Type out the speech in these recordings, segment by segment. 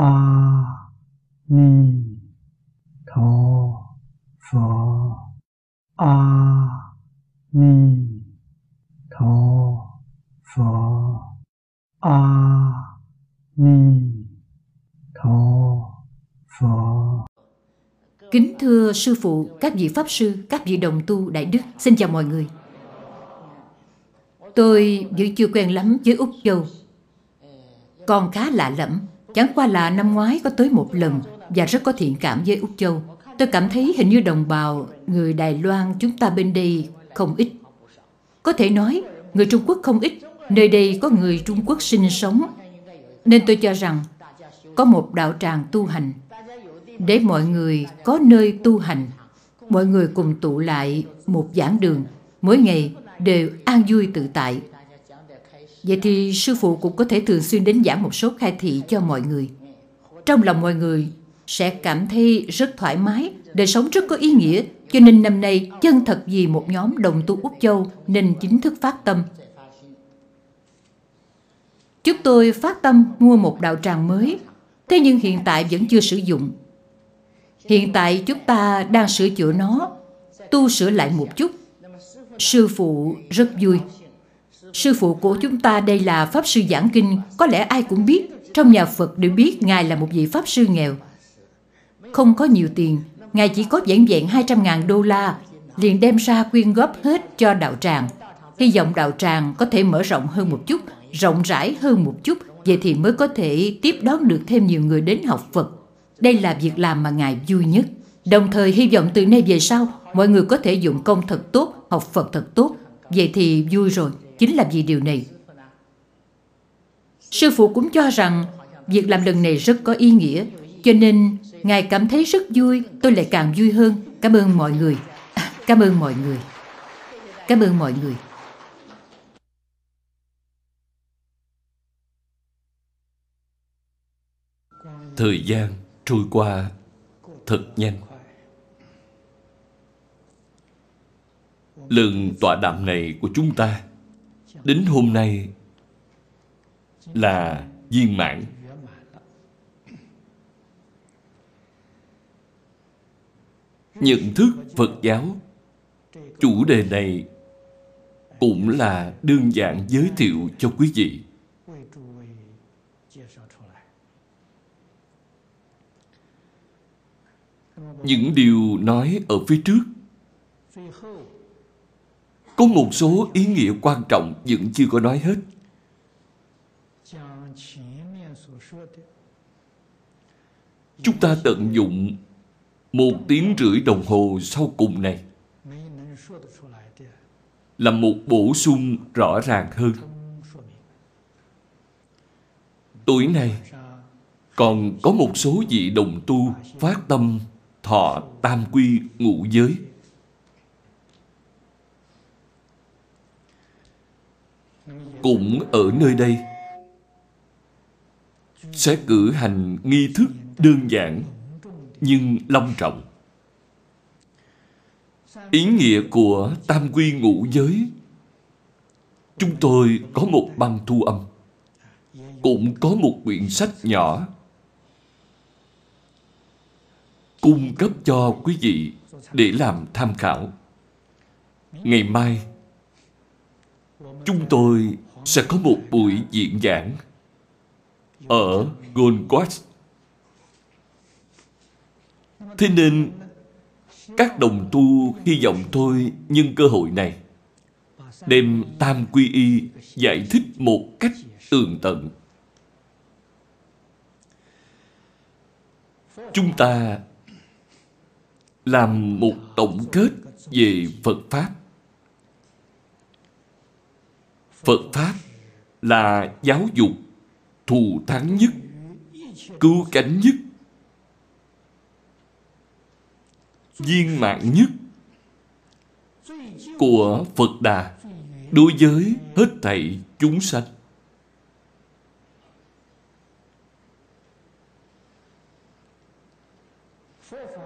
A Di Đà Phật, A Di Đà Phật, A Di Đà Phật. Kính thưa sư phụ, các vị pháp sư, các vị đồng tu đại đức, xin chào mọi người. Tôi vẫn chưa quen lắm với Úc Châu, còn khá lạ lẫm. Chẳng qua là năm ngoái có tới một lần và rất có thiện cảm với Úc Châu. Tôi cảm thấy hình như đồng bào người Đài Loan chúng ta bên đây không ít. Có thể nói người Trung Quốc không ít, nơi đây có người Trung Quốc sinh sống. Nên tôi cho rằng có một đạo tràng tu hành, để mọi người có nơi tu hành, mọi người cùng tụ lại một giảng đường, mỗi ngày đều an vui tự tại. Vậy thì sư phụ cũng có thể thường xuyên đến giảng một số khai thị cho mọi người. Trong lòng mọi người sẽ cảm thấy rất thoải mái, đời sống rất có ý nghĩa. Cho nên năm nay chân thật vì một nhóm đồng tu Úc Châu nên chính thức phát tâm. Chúng tôi phát tâm mua một đạo tràng mới, thế nhưng hiện tại vẫn chưa sử dụng. Hiện tại chúng ta đang sửa chữa nó, tu sửa lại một chút. Sư phụ rất vui. Sư phụ của chúng ta đây là Pháp Sư Giảng Kinh, có lẽ ai cũng biết. Trong nhà Phật đều biết Ngài là một vị Pháp Sư nghèo, không có nhiều tiền. Ngài chỉ có vẻn vẹn 200.000 đô la, liền đem ra quyên góp hết cho đạo tràng. Hy vọng đạo tràng có thể mở rộng hơn một chút, rộng rãi hơn một chút, vậy thì mới có thể tiếp đón được thêm nhiều người đến học Phật. Đây là việc làm mà Ngài vui nhất. Đồng thời hy vọng từ nay về sau, mọi người có thể dụng công thật tốt, học Phật thật tốt. Vậy thì vui rồi, chính là vì điều này. Sư phụ cũng cho rằng việc làm lần này rất có ý nghĩa, cho nên Ngài cảm thấy rất vui, tôi lại càng vui hơn. Cảm ơn mọi người. Cảm ơn mọi người. Cảm ơn mọi người. Thời gian trôi qua thật nhanh. Lần tọa đàm này của chúng ta đến hôm nay là viên mãn. Nhận thức Phật giáo, chủ đề này cũng là đơn giản giới thiệu cho quý vị. Những điều nói ở phía trước có một số ý nghĩa quan trọng vẫn chưa có nói hết. Chúng ta tận dụng 1 tiếng rưỡi đồng hồ sau cùng này là một bổ sung rõ ràng hơn. Tối nay còn có một số vị đồng tu phát tâm thọ tam quy ngũ giới. Cũng ở nơi đây sẽ cử hành nghi thức đơn giản nhưng long trọng. Ý nghĩa của tam quy ngũ giới, chúng tôi có một băng thu âm, cũng có một quyển sách nhỏ cung cấp cho quý vị để làm tham khảo. Ngày mai chúng tôi sẽ có một buổi diễn giảng ở Gold Coast. Thế nên các đồng tu hy vọng tôi nhân cơ hội này đem tam quy y giải thích một cách tường tận. Chúng ta làm một tổng kết về Phật Pháp. Phật Pháp là giáo dục thù thắng nhất, cứu cánh nhất, viên mãn nhất của Phật Đà đối với hết thảy chúng sanh.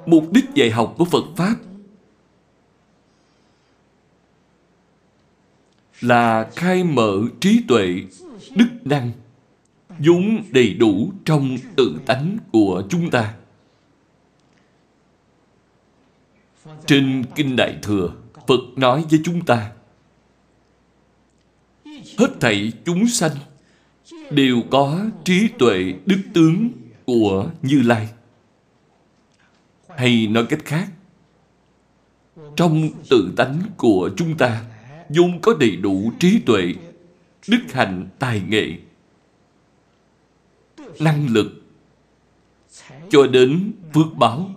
Mục đích dạy học của Phật Pháp là khai mở trí tuệ, đức năng vốn đầy đủ trong tự tánh của chúng ta. Trên Kinh Đại Thừa, Phật nói với chúng ta, hết thảy chúng sanh đều có trí tuệ đức tướng của Như Lai. Hay nói cách khác, trong tự tánh của chúng ta vốn có đầy đủ trí tuệ, đức hạnh, tài nghệ, năng lực, cho đến phước báo.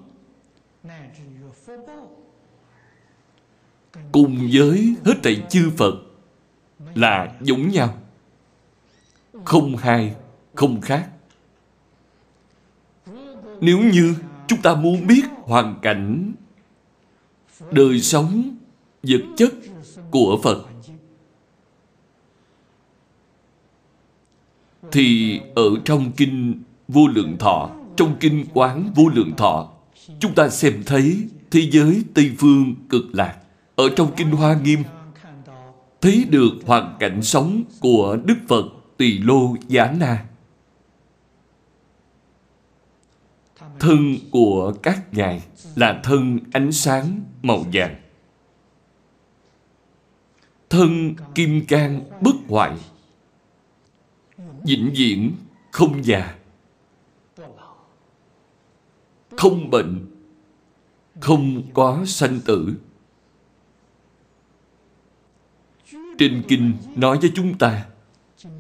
Cùng với hết thảy chư Phật là giống nhau, không hai, không khác. Nếu như chúng ta muốn biết hoàn cảnh đời sống vật chất của Phật, thì ở trong Kinh Vô Lượng Thọ, trong Kinh Quán Vô Lượng Thọ, chúng ta xem thấy thế giới Tây Phương Cực Lạc. Ở trong Kinh Hoa Nghiêm, thấy được hoàn cảnh sống của Đức Phật Tỳ Lô Giá Na. Thân của các ngài là thân ánh sáng màu vàng, thân kim cang bất hoại, vĩnh viễn không già, không bệnh, không có sanh tử. Trên Kinh nói với chúng ta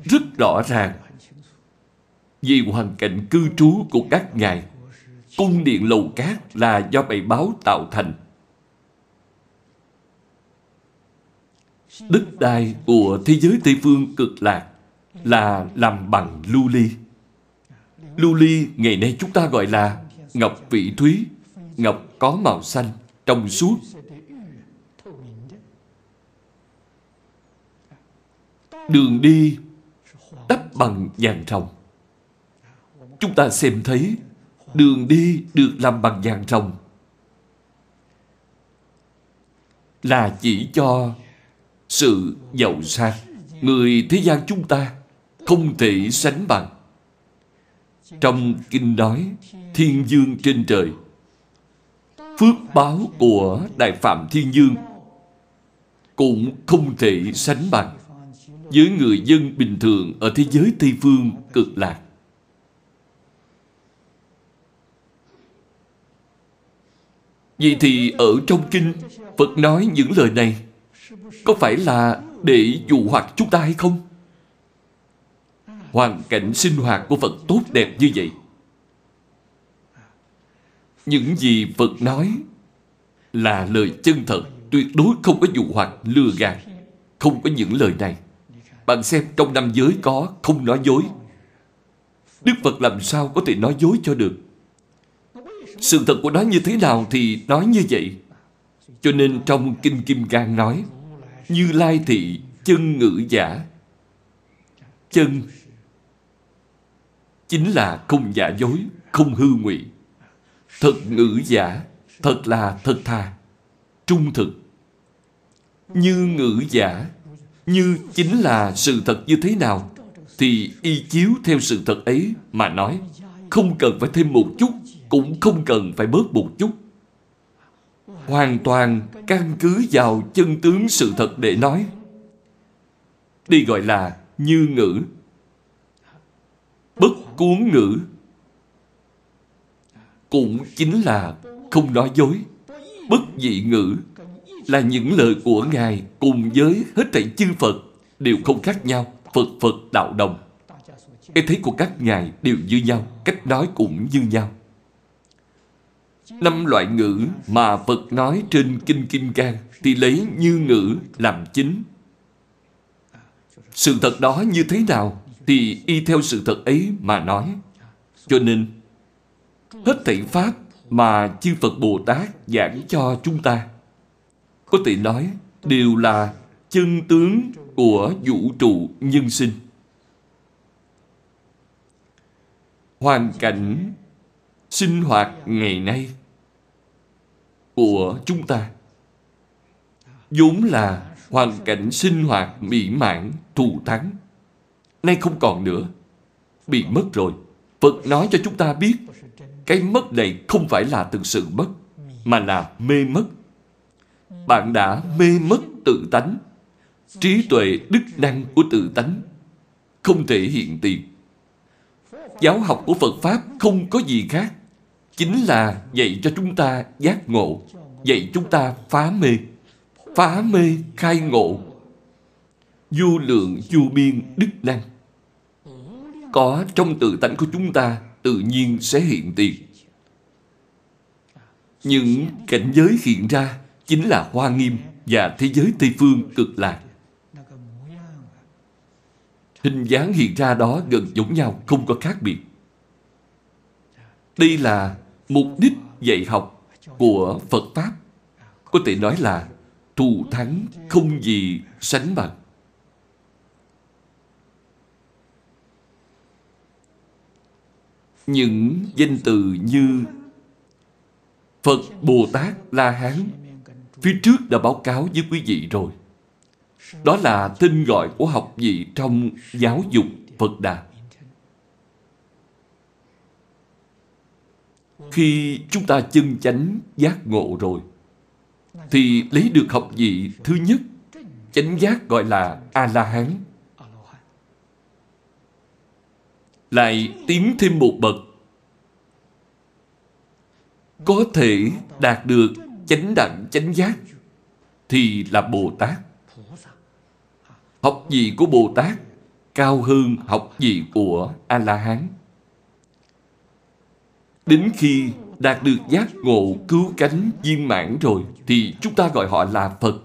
rất rõ ràng về hoàn cảnh cư trú của các ngài. Cung điện lầu cát là do bầy báo tạo thành. Đất đai của thế giới Tây Phương Cực Lạc là làm bằng lưu ly. Lưu ly ngày nay chúng ta gọi là ngọc phỉ thúy, ngọc có màu xanh, trong suốt. Đường đi đắp bằng vàng ròng. Chúng ta xem thấy đường đi được làm bằng vàng ròng là chỉ cho sự giàu sang. Người thế gian chúng ta không thể sánh bằng. Trong Kinh nói thiên vương trên trời, phước báo của Đại Phạm Thiên Vương cũng không thể sánh bằng với người dân bình thường ở thế giới Tây Phương Cực Lạc. Vậy thì ở trong Kinh Phật nói những lời này có phải là để dụ hoặc chúng ta hay không? Hoàn cảnh sinh hoạt của Phật tốt đẹp như vậy, những gì Phật nói là lời chân thật, tuyệt đối không có dụ hoặc lừa gạt. Không có những lời này. Bạn xem trong năm giới có không nói dối. Đức Phật làm sao có thể nói dối cho được? Sự thật của nó như thế nào thì nói như vậy. Cho nên trong Kinh Kim Cang nói, Như Lai thị chân ngữ giả. Chân chính là không giả dối, không hư ngụy. Thật ngữ giả, thật là thật thà, trung thực. Như ngữ giả, như chính là sự thật như thế nào thì y chiếu theo sự thật ấy mà nói. Không cần phải thêm một chút, cũng không cần phải bớt một chút. Hoàn toàn căn cứ vào chân tướng sự thật để nói. Đây gọi là như ngữ. Bất cuốn ngữ cũng chính là không nói dối. Bất dị ngữ là những lời của ngài cùng với hết thảy chư Phật đều không khác nhau. Phật đạo đồng, cái thấy của các ngài đều như nhau, cách nói cũng như nhau. Năm loại ngữ mà Phật nói trên Kinh Kim Cang thì lấy như ngữ làm chính. Sự thật đó như thế nào thì y theo sự thật ấy mà nói. Cho nên hết thảy pháp mà chư Phật Bồ Tát giảng cho chúng ta có thể nói đều là chân tướng của vũ trụ nhân sinh. Hoàn cảnh sinh hoạt ngày nay của chúng ta vốn là hoàn cảnh sinh hoạt mỹ mãn, thù thắng. Nay không còn nữa. bị mất rồi. Phật nói cho chúng ta biết, cái mất này không phải là thực sự mất, mà là mê mất. Bạn đã mê mất tự tánh, trí tuệ đức năng của tự tánh không thể hiện tiền. Giáo học của Phật Pháp không có gì khác, chính là dạy cho chúng ta giác ngộ, dạy chúng ta phá mê khai ngộ, vô lượng vô biên đức năng có trong tự tánh của chúng ta tự nhiên sẽ hiện tiền. Những cảnh giới hiện ra chính là Hoa Nghiêm và thế giới Tây Phương Cực Lạc. Hình dáng hiện ra đó gần giống nhau, không có khác biệt. Đây là mục đích dạy học của Phật Pháp. Có thể nói là thù thắng không gì sánh bằng. Những danh từ như Phật, Bồ Tát, La Hán phía trước đã báo cáo với quý vị rồi. Đó là tên gọi của học vị trong giáo dục Phật Đà. Khi chúng ta chân chánh giác ngộ rồi, thì lấy được học vị thứ nhất, chánh giác gọi là A-La-Hán. Lại tiến thêm một bậc, có thể đạt được chánh đẳng chánh giác thì là Bồ Tát. Học vị của Bồ Tát cao hơn học vị của A-La-Hán. Đến khi đạt được giác ngộ cứu cánh viên mãn rồi thì chúng ta gọi họ là Phật.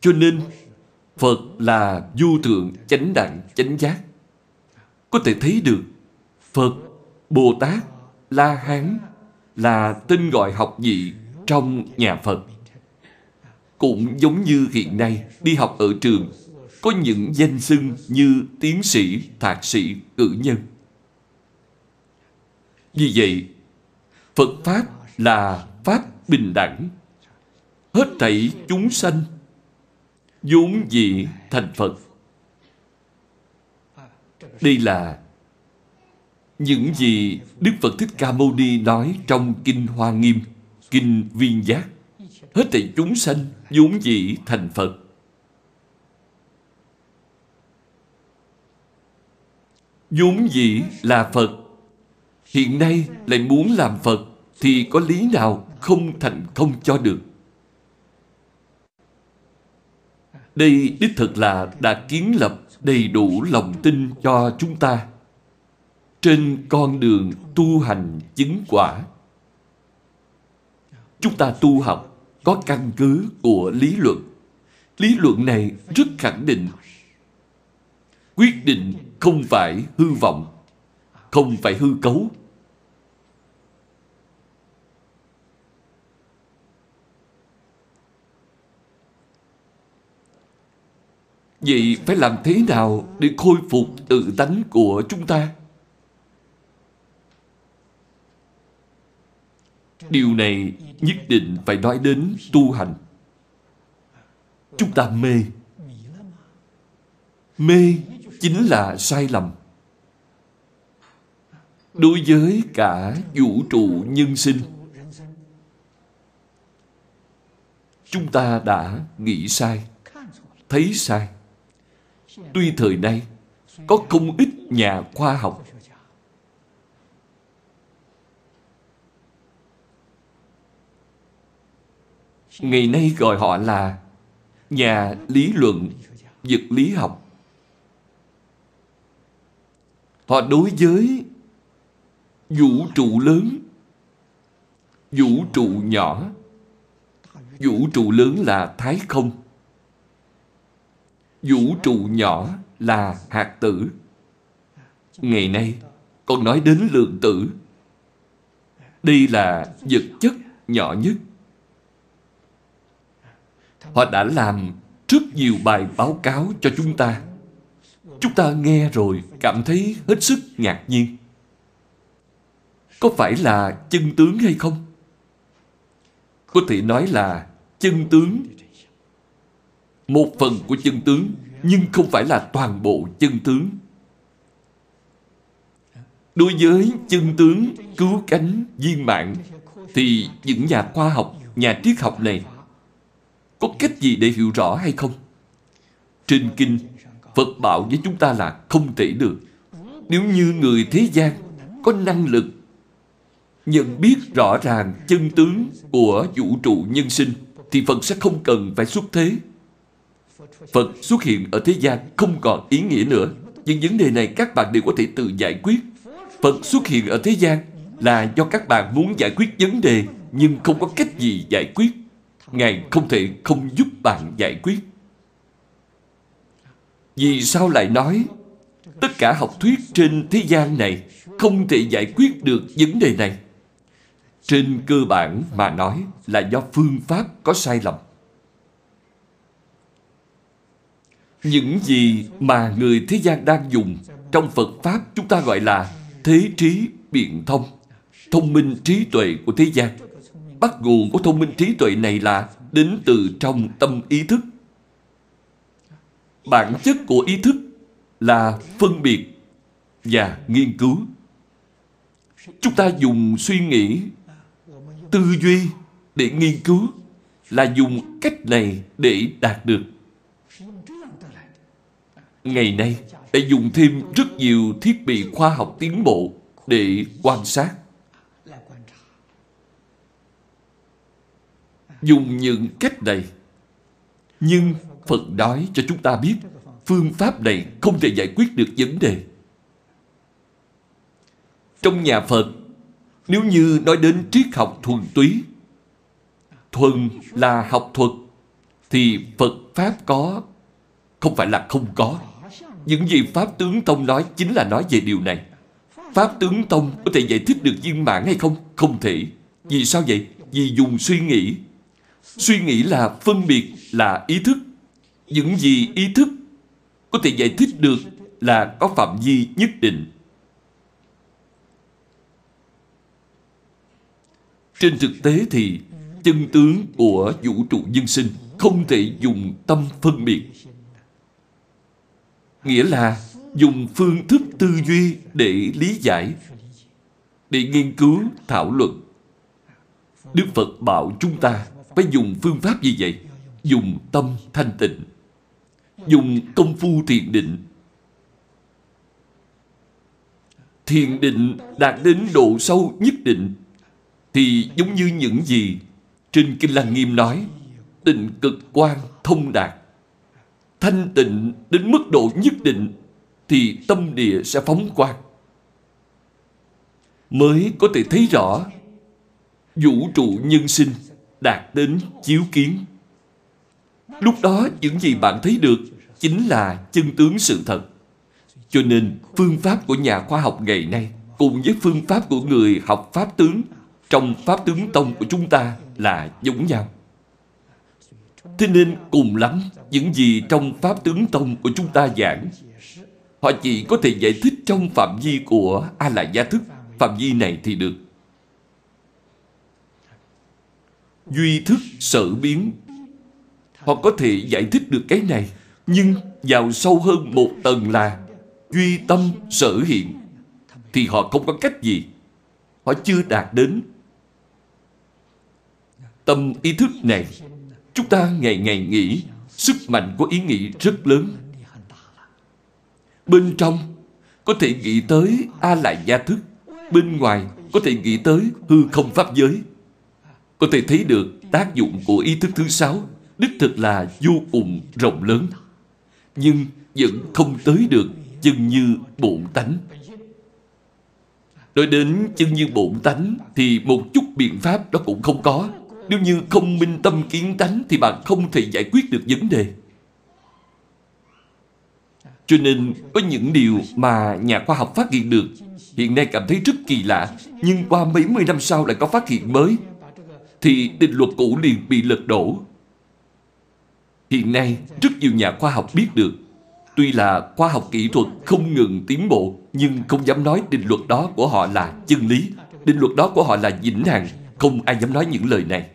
Cho nên Phật là vô thượng chánh đẳng chánh giác. Có thể thấy được Phật, Bồ Tát, La Hán là tên gọi học vị trong nhà Phật. Cũng giống như hiện nay đi học ở trường có những danh xưng như tiến sĩ, thạc sĩ, cử nhân. Vì vậy, Phật Pháp là Pháp bình đẳng. Hết thảy chúng sanh vốn dĩ thành Phật. Đây là những gì Đức Phật Thích Ca Mâu Ni nói trong Kinh Hoa Nghiêm, Kinh Viên Giác. Hết thảy chúng sanh vốn dĩ thành Phật. Vốn dĩ là Phật, hiện nay lại muốn làm Phật thì có lý nào không thành công cho được. Đây đích thực là đã kiến lập đầy đủ lòng tin cho chúng ta trên con đường tu hành chứng quả. Chúng ta tu học có căn cứ của lý luận. Lý luận này rất khẳng định, quyết định không phải hư vọng, không phải hư cấu. Vậy phải làm thế nào để khôi phục tự tánh của chúng ta? Điều này nhất định phải nói đến tu hành. Chúng ta mê. Mê chính là sai lầm. Đối với cả vũ trụ nhân sinh, chúng ta đã nghĩ sai, thấy sai. Tuy thời nay có không ít nhà khoa học, ngày nay gọi họ là nhà lý luận, vật lý học. Họ đối với vũ trụ lớn, vũ trụ nhỏ, vũ trụ lớn là thái không, vũ trụ nhỏ là hạt tử. Ngày nay còn nói đến lượng tử. Đây là vật chất nhỏ nhất. Họ đã làm rất nhiều bài báo cáo cho chúng ta. Chúng ta nghe rồi cảm thấy hết sức ngạc nhiên. Có phải là chân tướng hay không? Có thể nói là chân tướng, một phần của chân tướng, nhưng không phải là toàn bộ chân tướng. Đối với chân tướng, cứu cánh, viên mạng thì những nhà khoa học, nhà triết học này có cách gì để hiểu rõ hay không? Trên kinh, Phật bảo với chúng ta là không thể được. Nếu như người thế gian có năng lực nhận biết rõ ràng chân tướng của vũ trụ nhân sinh thì Phật sẽ không cần phải xuất thế. Phật xuất hiện ở thế gian không còn ý nghĩa nữa. Những vấn đề này các bạn đều có thể tự giải quyết. Phật xuất hiện ở thế gian là do các bạn muốn giải quyết vấn đề nhưng không có cách gì giải quyết. Ngài không thể không giúp bạn giải quyết. Vì sao lại nói tất cả học thuyết trên thế gian này không thể giải quyết được vấn đề này? Trên cơ bản mà nói là do phương pháp có sai lầm. Những gì mà người thế gian đang dùng trong Phật Pháp chúng ta gọi là thế trí biện thông, thông minh trí tuệ của thế gian. Bắt nguồn của thông minh trí tuệ này là đến từ trong tâm ý thức. Bản chất của ý thức là phân biệt và nghiên cứu. Chúng ta dùng suy nghĩ, tư duy để nghiên cứu là dùng cách này để đạt được. Ngày nay, đã dùng thêm rất nhiều thiết bị khoa học tiến bộ để quan sát. Dùng những cách này, nhưng Phật nói cho chúng ta biết phương pháp này không thể giải quyết được vấn đề. Trong nhà Phật, nếu như nói đến triết học thuần túy, thuần là học thuật, thì Phật Pháp có, không phải là không có. Những gì Pháp Tướng Tông nói chính là nói về điều này. Pháp Tướng Tông có thể giải thích được viên mãn hay không? Không thể. Vì sao vậy? Vì dùng suy nghĩ. Suy nghĩ là phân biệt, là ý thức. Những gì ý thức có thể giải thích được là có phạm vi nhất định. Trên thực tế thì chân tướng của vũ trụ nhân sinh không thể dùng tâm phân biệt. Nghĩa là dùng phương thức tư duy để lý giải, để nghiên cứu, thảo luận. Đức Phật bảo chúng ta phải dùng phương pháp gì vậy? Dùng tâm thanh tịnh, dùng công phu thiền định. Thiền định đạt đến độ sâu nhất định thì giống như những gì trên Kinh Lăng Nghiêm nói, tịnh cực quan thông đạt. Thanh tịnh đến mức độ nhất định thì tâm địa sẽ phóng quang, mới có thể thấy rõ vũ trụ nhân sinh, đạt đến chiếu kiến. Lúc đó những gì bạn thấy được chính là chân tướng sự thật. Cho nên phương pháp của nhà khoa học ngày nay cùng với phương pháp của người học Pháp tướng trong Pháp Tướng Tông của chúng ta là giống nhau. Thế nên cùng lắm, những gì trong Pháp Tướng Tông của chúng ta giảng, họ chỉ có thể giải thích trong phạm vi của A-la-gia thức, phạm vi này thì được. Duy thức sở biến, họ có thể giải thích được cái này, nhưng vào sâu hơn một tầng là duy tâm sở hiện, thì họ không có cách gì, họ chưa đạt đến. Tâm ý thức này, chúng ta ngày ngày nghĩ, sức mạnh của ý nghĩ rất lớn. Bên trong có thể nghĩ tới A-la-gia thức, bên ngoài có thể nghĩ tới hư không pháp giới. Có thể thấy được tác dụng của ý thức thứ sáu đích thực là vô cùng rộng lớn, nhưng vẫn không tới được chân như bổn tánh. Nói đến chân như bổn tánh thì một chút biện pháp đó cũng không có. Nếu như không minh tâm kiến tánh thì bạn không thể giải quyết được vấn đề. Cho nên có những điều mà nhà khoa học phát hiện được hiện nay cảm thấy rất kỳ lạ, nhưng qua mấy mươi năm sau lại có phát hiện mới, thì định luật cũ liền bị lật đổ. Hiện nay rất nhiều nhà khoa học biết được. Tuy là khoa học kỹ thuật không ngừng tiến bộ, nhưng không dám nói định luật đó của họ là chân lý. Định luật đó của họ là vĩnh hằng. Không ai dám nói những lời này.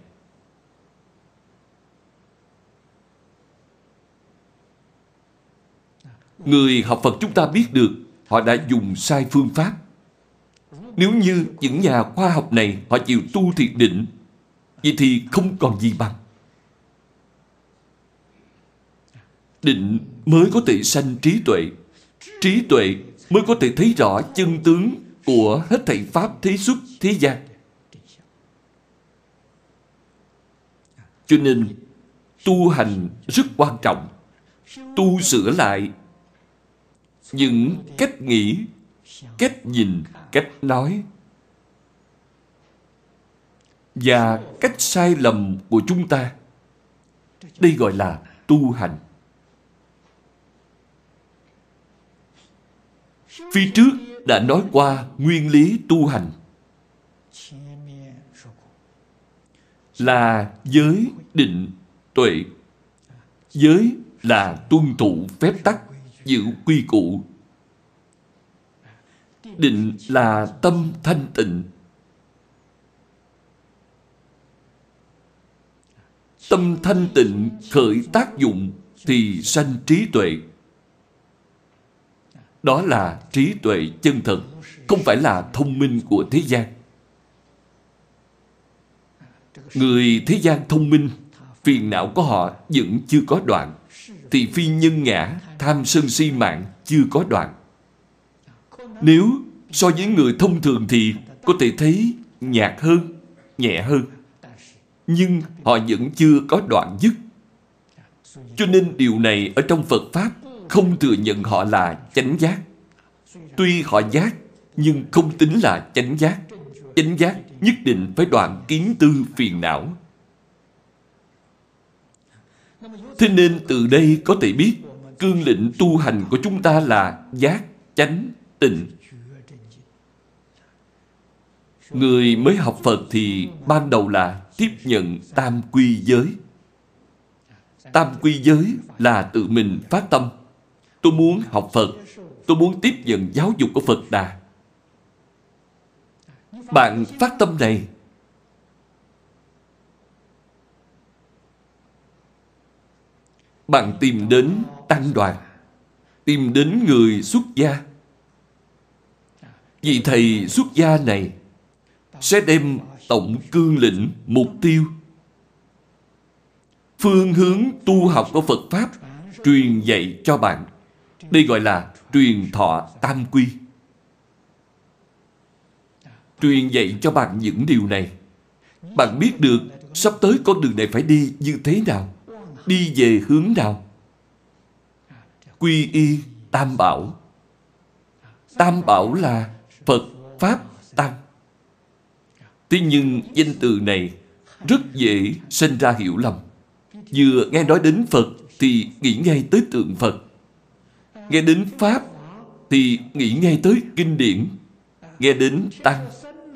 Người học Phật chúng ta biết được họ đã dùng sai phương pháp. Nếu như những nhà khoa học này họ chịu tu thiệt định, vậy thì không còn gì bằng. Định mới có thể sanh trí tuệ. Trí tuệ mới có thể thấy rõ chân tướng của hết thảy pháp thế xuất thế gian. Cho nên tu hành rất quan trọng. Tu sửa lại những cách nghĩ, cách nhìn, cách nói và cách sai lầm của chúng ta. Đây gọi là tu hành. Phía trước đã nói qua nguyên lý tu hành là giới, định, tuệ. Giới là tuân thủ phép tắc, giữ quy củ. Định là tâm thanh tịnh. Tâm thanh tịnh khởi tác dụng thì sanh trí tuệ. Đó là trí tuệ chân thật, không phải là thông minh của thế gian. Người thế gian thông minh, phiền não của họ vẫn chưa có đoạn, thì phi nhân ngã, tham sân si mạng chưa có đoạn. Nếu so với người thông thường thì có thể thấy nhạt hơn, nhẹ hơn, nhưng họ vẫn chưa có đoạn dứt. Cho nên điều này ở trong Phật Pháp không thừa nhận họ là chánh giác. Tuy họ giác, nhưng không tính là chánh giác. Chánh giác nhất định phải đoạn kiến tư phiền não. Thế nên từ đây có thể biết, cương lĩnh tu hành của chúng ta là giác, chánh, tịnh. Người mới học Phật thì ban đầu là tiếp nhận tam quy giới. Tam quy giới là tự mình phát tâm. Tôi muốn học Phật, tôi muốn tiếp nhận giáo dục của Phật Đà. Bạn phát tâm này, bạn tìm đến tăng đoàn, tìm đến người xuất gia. Vị thầy xuất gia này sẽ đem tổng cương lĩnh, mục tiêu, phương hướng tu học của Phật Pháp truyền dạy cho bạn. Đây gọi là truyền thọ tam quy. Truyền dạy cho bạn những điều này. Bạn biết được sắp tới con đường này phải đi như thế nào, đi về hướng nào. Quy y tam bảo. Tam bảo là Phật, Pháp, Tăng. Thế nhưng danh từ này rất dễ sinh ra hiểu lầm. Vừa nghe nói đến Phật thì nghĩ ngay tới tượng Phật. Nghe đến Pháp thì nghĩ ngay tới kinh điển. Nghe đến Tăng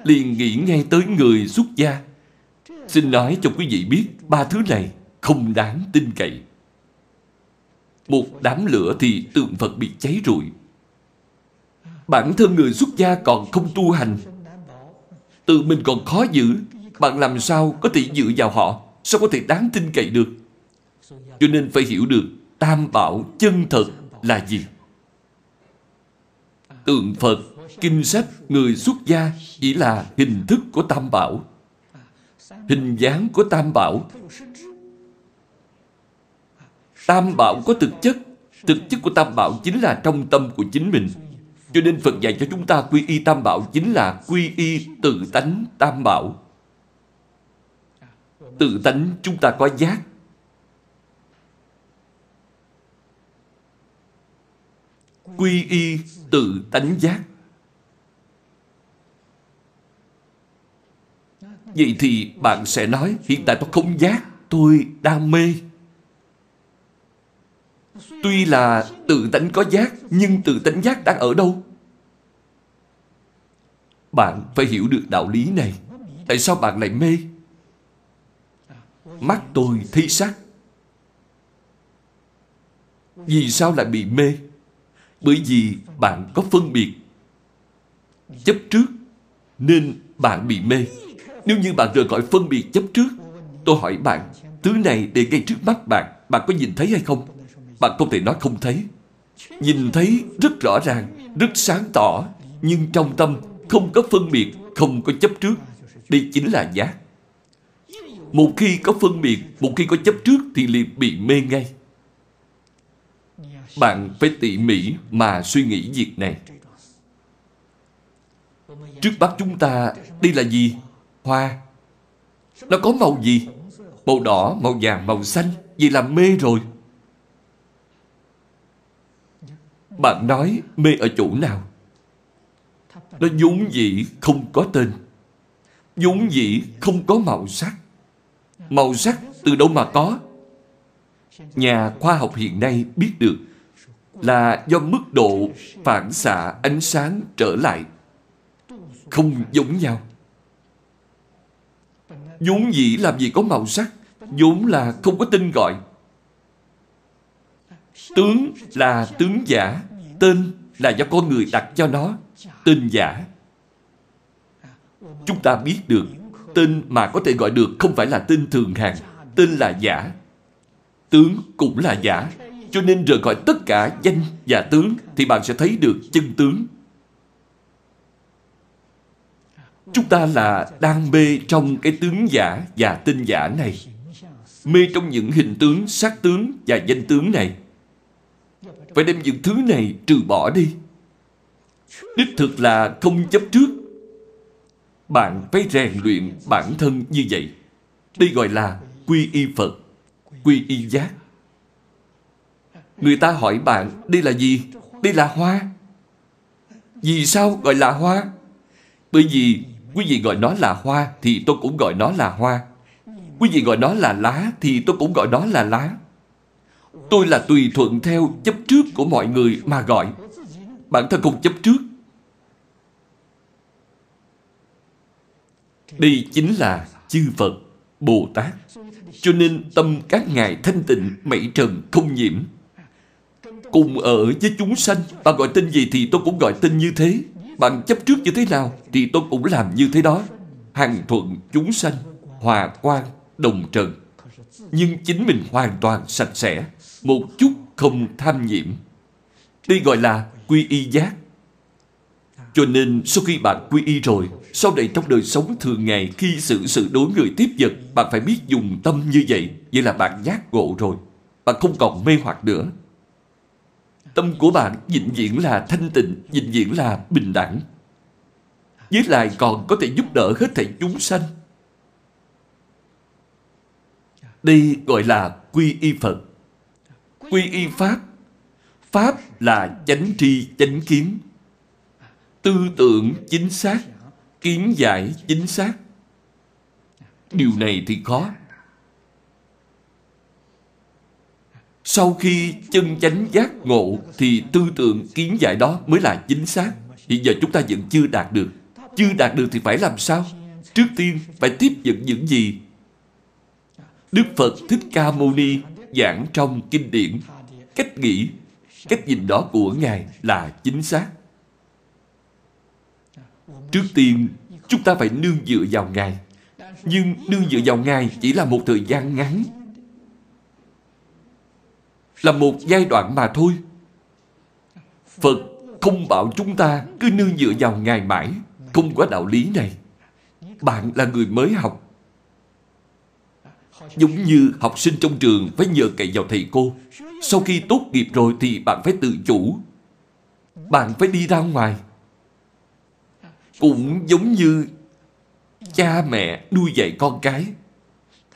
liền nghĩ ngay tới người xuất gia. Xin nói cho quý vị biết, ba thứ này không đáng tin cậy. Một đám lửa thì tượng Phật bị cháy rụi. Bản thân người xuất gia còn không tu hành, tự mình còn khó giữ, bạn làm sao có thể dựa vào họ? Sao có thể đáng tin cậy được? Cho nên phải hiểu được tam bảo chân thật là gì. Tượng Phật, kinh sách, người xuất gia chỉ là hình thức của tam bảo, hình dáng của tam bảo. Tam bảo có thực chất. Thực chất của tam bảo chính là trong tâm của chính mình. Cho nên Phật dạy cho chúng ta quy y tam bảo chính là quy y tự tánh tam bảo. Tự tánh chúng ta có giác. Quy y tự tánh giác. Vậy thì bạn sẽ nói, hiện tại tôi không giác, tôi đang mê. Tuy là tự tánh có giác, nhưng tự tánh giác đang ở đâu? Bạn phải hiểu được đạo lý này. Tại sao bạn lại mê? Mắt tôi thấy sắc. Vì sao lại bị mê? Bởi vì bạn có phân biệt, chấp trước, nên bạn bị mê. Nếu như bạn rời khỏi phân biệt chấp trước, tôi hỏi bạn, thứ này để ngay trước mắt bạn có nhìn thấy hay không? Bạn không thể nói không thấy. Nhìn thấy rất rõ ràng, rất sáng tỏ, nhưng trong tâm không có phân biệt, không có chấp trước. Đây chính là giác. Một khi có phân biệt, một khi có chấp trước thì liền bị mê ngay. Bạn phải tỉ mỉ mà suy nghĩ việc này. Trước mắt chúng ta, đây là gì? Hoa. Nó có màu gì? Màu đỏ, màu vàng, màu xanh. Vậy là mê rồi. Bạn nói mê ở chỗ nào? Nó vốn dĩ không có tên, vốn dĩ không có màu sắc. Màu sắc từ đâu mà có? Nhà khoa học hiện nay biết được là do mức độ phản xạ ánh sáng trở lại không giống nhau. Vốn dĩ làm gì có màu sắc, vốn là không có tên gọi. Tướng là tướng giả, tên là do con người đặt cho nó, tên giả. Chúng ta biết được tên mà có thể gọi được không phải là tên thường hàng, tên là giả, tướng cũng là giả. Cho nên rời khỏi tất cả danh và tướng thì bạn sẽ thấy được chân tướng. Chúng ta là đang mê trong cái tướng giả và tên giả này, mê trong những hình tướng, sắc tướng và danh tướng này. Phải đem những thứ này trừ bỏ đi. Đích thực là không chấp trước. Bạn phải rèn luyện bản thân như vậy. Đây gọi là quy y Phật, quy y giác. Người ta hỏi bạn, đây là gì? Đây là hoa. Vì sao gọi là hoa? Bởi vì quý vị gọi nó là hoa thì tôi cũng gọi nó là hoa. Quý vị gọi nó là lá thì tôi cũng gọi nó là lá. Tôi là tùy thuận theo chấp trước của mọi người mà gọi. Bản thân không chấp trước. Đây chính là chư Phật, Bồ Tát. Cho nên tâm các ngài thanh tịnh, mảy trần không nhiễm. Cùng ở với chúng sanh, bạn gọi tên gì thì tôi cũng gọi tên như thế. Bạn chấp trước như thế nào thì tôi cũng làm như thế đó. Hằng thuận chúng sanh, hòa quang, đồng trần. Nhưng chính mình hoàn toàn sạch sẽ, một chút không tham nhiễm. Đây gọi là quy y giác. Cho nên sau khi bạn quy y rồi, sau này trong đời sống thường ngày, khi sự đối người tiếp vật, bạn phải biết dùng tâm như vậy. Vậy là bạn giác ngộ rồi. Bạn không còn mê hoặc nữa. Tâm của bạn vĩnh viễn là thanh tịnh, vĩnh viễn là bình đẳng. Với lại còn có thể giúp đỡ hết thảy chúng sanh. Đây gọi là quy y Phật, quy y Pháp. Pháp là chánh tri, chánh kiến. Tư tưởng chính xác, kiến giải chính xác. Điều này thì khó. Sau khi chân chánh giác ngộ thì tư tưởng kiến giải đó mới là chính xác. Hiện giờ chúng ta vẫn chưa đạt được. Chưa đạt được thì phải làm sao? Trước tiên phải tiếp nhận những gì Đức Phật Thích Ca Mâu Ni giảng trong kinh điển. Cách nghĩ, cách nhìn đó của ngài là chính xác. Trước tiên chúng ta phải nương dựa vào ngài. Nhưng nương dựa vào ngài chỉ là một thời gian ngắn, là một giai đoạn mà thôi. Phật không bảo chúng ta cứ nương dựa vào ngài mãi. Không có đạo lý này. Bạn là người mới học, giống như học sinh trong trường phải nhờ cậy vào thầy cô. Sau khi tốt nghiệp rồi thì bạn phải tự chủ. Bạn phải đi ra ngoài. Cũng giống như cha mẹ nuôi dạy con cái.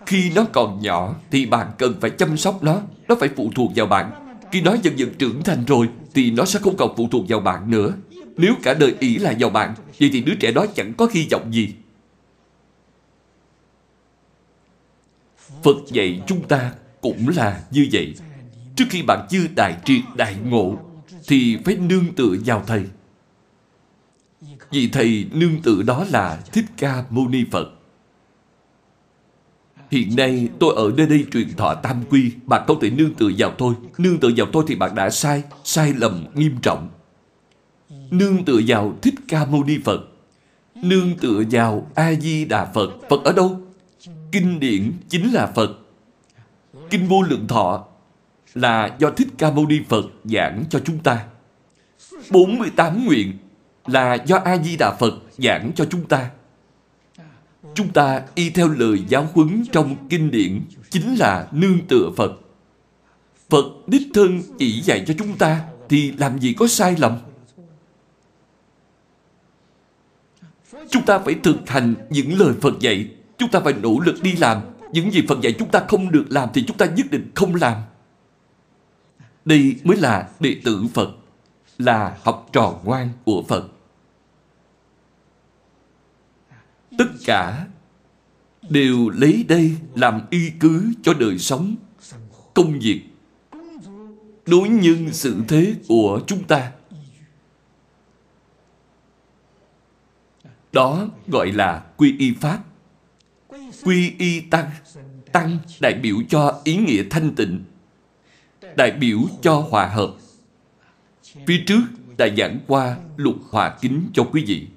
Khi nó còn nhỏ thì bạn cần phải chăm sóc nó. Nó phải phụ thuộc vào bạn. Khi nó dần dần trưởng thành rồi thì nó sẽ không còn phụ thuộc vào bạn nữa. Nếu cả đời ỷ lại vào bạn, vậy thì đứa trẻ đó chẳng có hy vọng gì. Phật dạy chúng ta cũng là như vậy. Trước khi bạn chưa đại triệt đại ngộ thì phải nương tựa vào thầy. Vì thầy nương tựa đó là Thích Ca Mâu Ni Phật. Hiện nay tôi ở nơi đây truyền thọ tam quy. Bạn không thể nương tựa vào tôi. Nương tựa vào tôi thì bạn đã sai, sai lầm nghiêm trọng. Nương tựa vào Thích Ca Mâu Ni Phật, nương tựa vào A Di Đà Phật. Phật ở đâu? Kinh điển chính là Phật. Kinh Vô Lượng Thọ là do Thích Ca Mâu Ni Phật giảng cho chúng ta. 48 nguyện là do A Di Đà Phật giảng cho chúng ta. Chúng ta y theo lời giáo huấn trong kinh điển chính là nương tựa Phật. Phật đích thân chỉ dạy cho chúng ta thì làm gì có sai lầm. Chúng ta phải thực hành những lời Phật dạy. Chúng ta phải nỗ lực đi làm. Những gì Phật dạy chúng ta không được làm thì chúng ta nhất định không làm. Đây mới là đệ tử Phật, là học trò ngoan của Phật. Tất cả đều lấy đây làm y cứ cho đời sống, công việc, đối nhân xử thế của chúng ta. Đó gọi là quy y Pháp. Quy y Tăng. Tăng đại biểu cho ý nghĩa thanh tịnh, đại biểu cho hòa hợp. Phía trước đã giảng qua Lục Hòa Kính cho quý vị.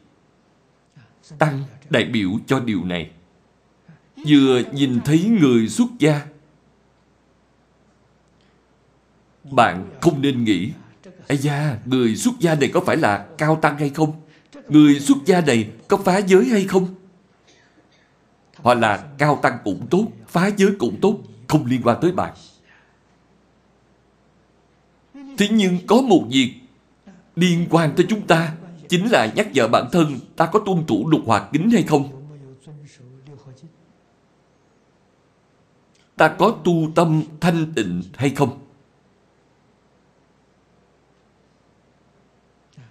Tăng đại biểu cho điều này. Vừa nhìn thấy người xuất gia, bạn không nên nghĩ, ây da, người xuất gia này có phải là cao tăng hay không? Người xuất gia này có phá giới hay không? Hoặc là cao tăng cũng tốt, phá giới cũng tốt, không liên quan tới bạn. Thế nhưng có một việc liên quan tới chúng ta, chính là nhắc nhở bản thân ta có tuân thủ Lục Hòa Kính hay không? Ta có tu tâm thanh tịnh hay không?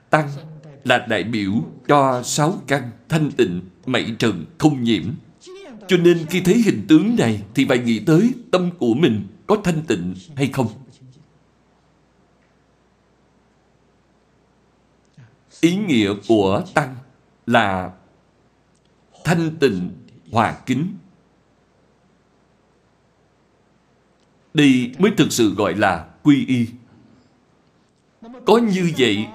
Tăng là đại biểu cho sáu căn thanh tịnh, mảy trần không nhiễm. Cho nên khi thấy hình tướng này thì phải nghĩ tới tâm của mình có thanh tịnh hay không. Ý nghĩa của Tăng là thanh tịnh, hòa kính. Đây mới thực sự gọi là quy y. Có như vậy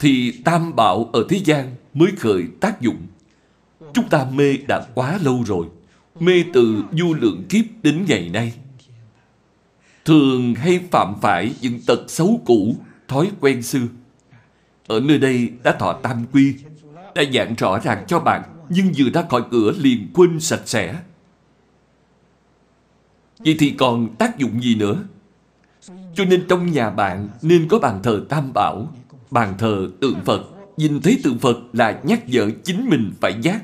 thì tam bảo ở thế gian mới khởi tác dụng. Chúng ta mê đã quá lâu rồi, mê từ vô lượng kiếp đến ngày nay. Thường hay phạm phải những tật xấu cũ, thói quen xưa. Ở nơi đây đã thọ tam quy, đã giảng rõ ràng cho bạn, nhưng vừa ra khỏi cửa liền quên sạch sẽ. Vậy thì còn tác dụng gì nữa? Cho nên trong nhà bạn nên có bàn thờ tam bảo, bàn thờ tượng Phật. Nhìn thấy tượng Phật là nhắc nhở chính mình phải giác.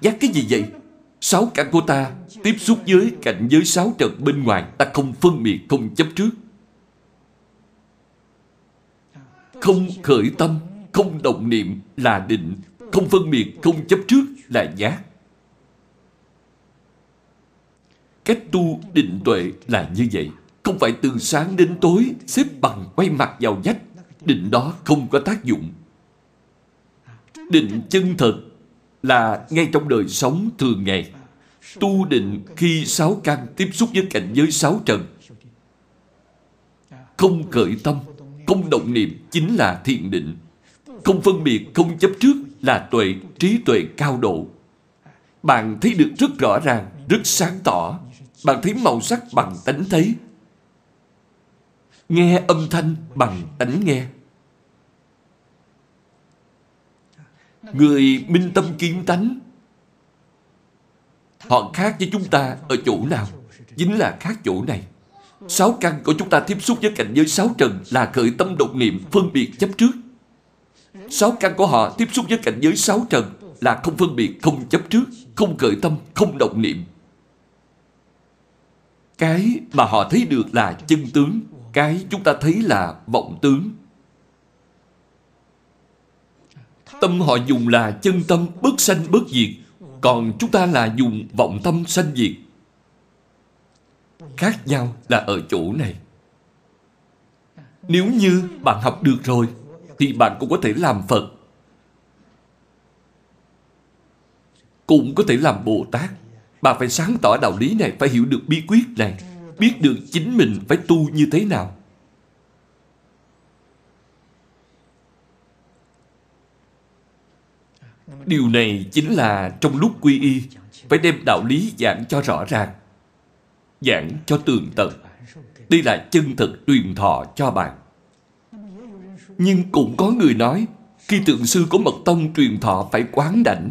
Giác cái gì vậy? Sáu cảnh của ta tiếp xúc với cảnh giới sáu trần bên ngoài, ta không phân biệt, không chấp trước, không khởi tâm, không động niệm là định, không phân biệt, không chấp trước là giác. Cách tu định tuệ là như vậy, không phải từ sáng đến tối xếp bằng quay mặt vào vách. Định đó không có tác dụng. Định chân thật là ngay trong đời sống thường ngày. Tu định khi sáu căn tiếp xúc với cảnh giới sáu trần, không khởi tâm, không động niệm chính là thiền định. Không phân biệt, không chấp trước là tuệ, trí tuệ cao độ. Bạn thấy được rất rõ ràng, rất sáng tỏ. Bạn thấy màu sắc bằng tánh thấy, nghe âm thanh bằng tánh nghe. Người minh tâm kiến tánh, họ khác với chúng ta ở chỗ nào? Chính là khác chỗ này. Sáu căn của chúng ta tiếp xúc với cảnh giới sáu trần là khởi tâm động niệm, phân biệt chấp trước. Sáu căn của họ tiếp xúc với cảnh giới sáu trần là không phân biệt, không chấp trước, không khởi tâm, không động niệm. Cái mà họ thấy được là chân tướng, cái chúng ta thấy là vọng tướng. Tâm họ dùng là chân tâm bất sanh bất diệt, còn chúng ta là dùng vọng tâm sanh diệt. Khác nhau là ở chỗ này. Nếu như bạn học được rồi thì bạn cũng có thể làm Phật, cũng có thể làm Bồ Tát. Bạn phải sáng tỏ đạo lý này, phải hiểu được bí quyết này, biết được chính mình phải tu như thế nào. Điều này chính là trong lúc quy y phải đem đạo lý giảng cho rõ ràng, giảng cho tường tận. Đây là chân thực truyền thọ cho bạn. Nhưng cũng có người nói, khi thượng sư của mật tông truyền thọ phải quán đảnh.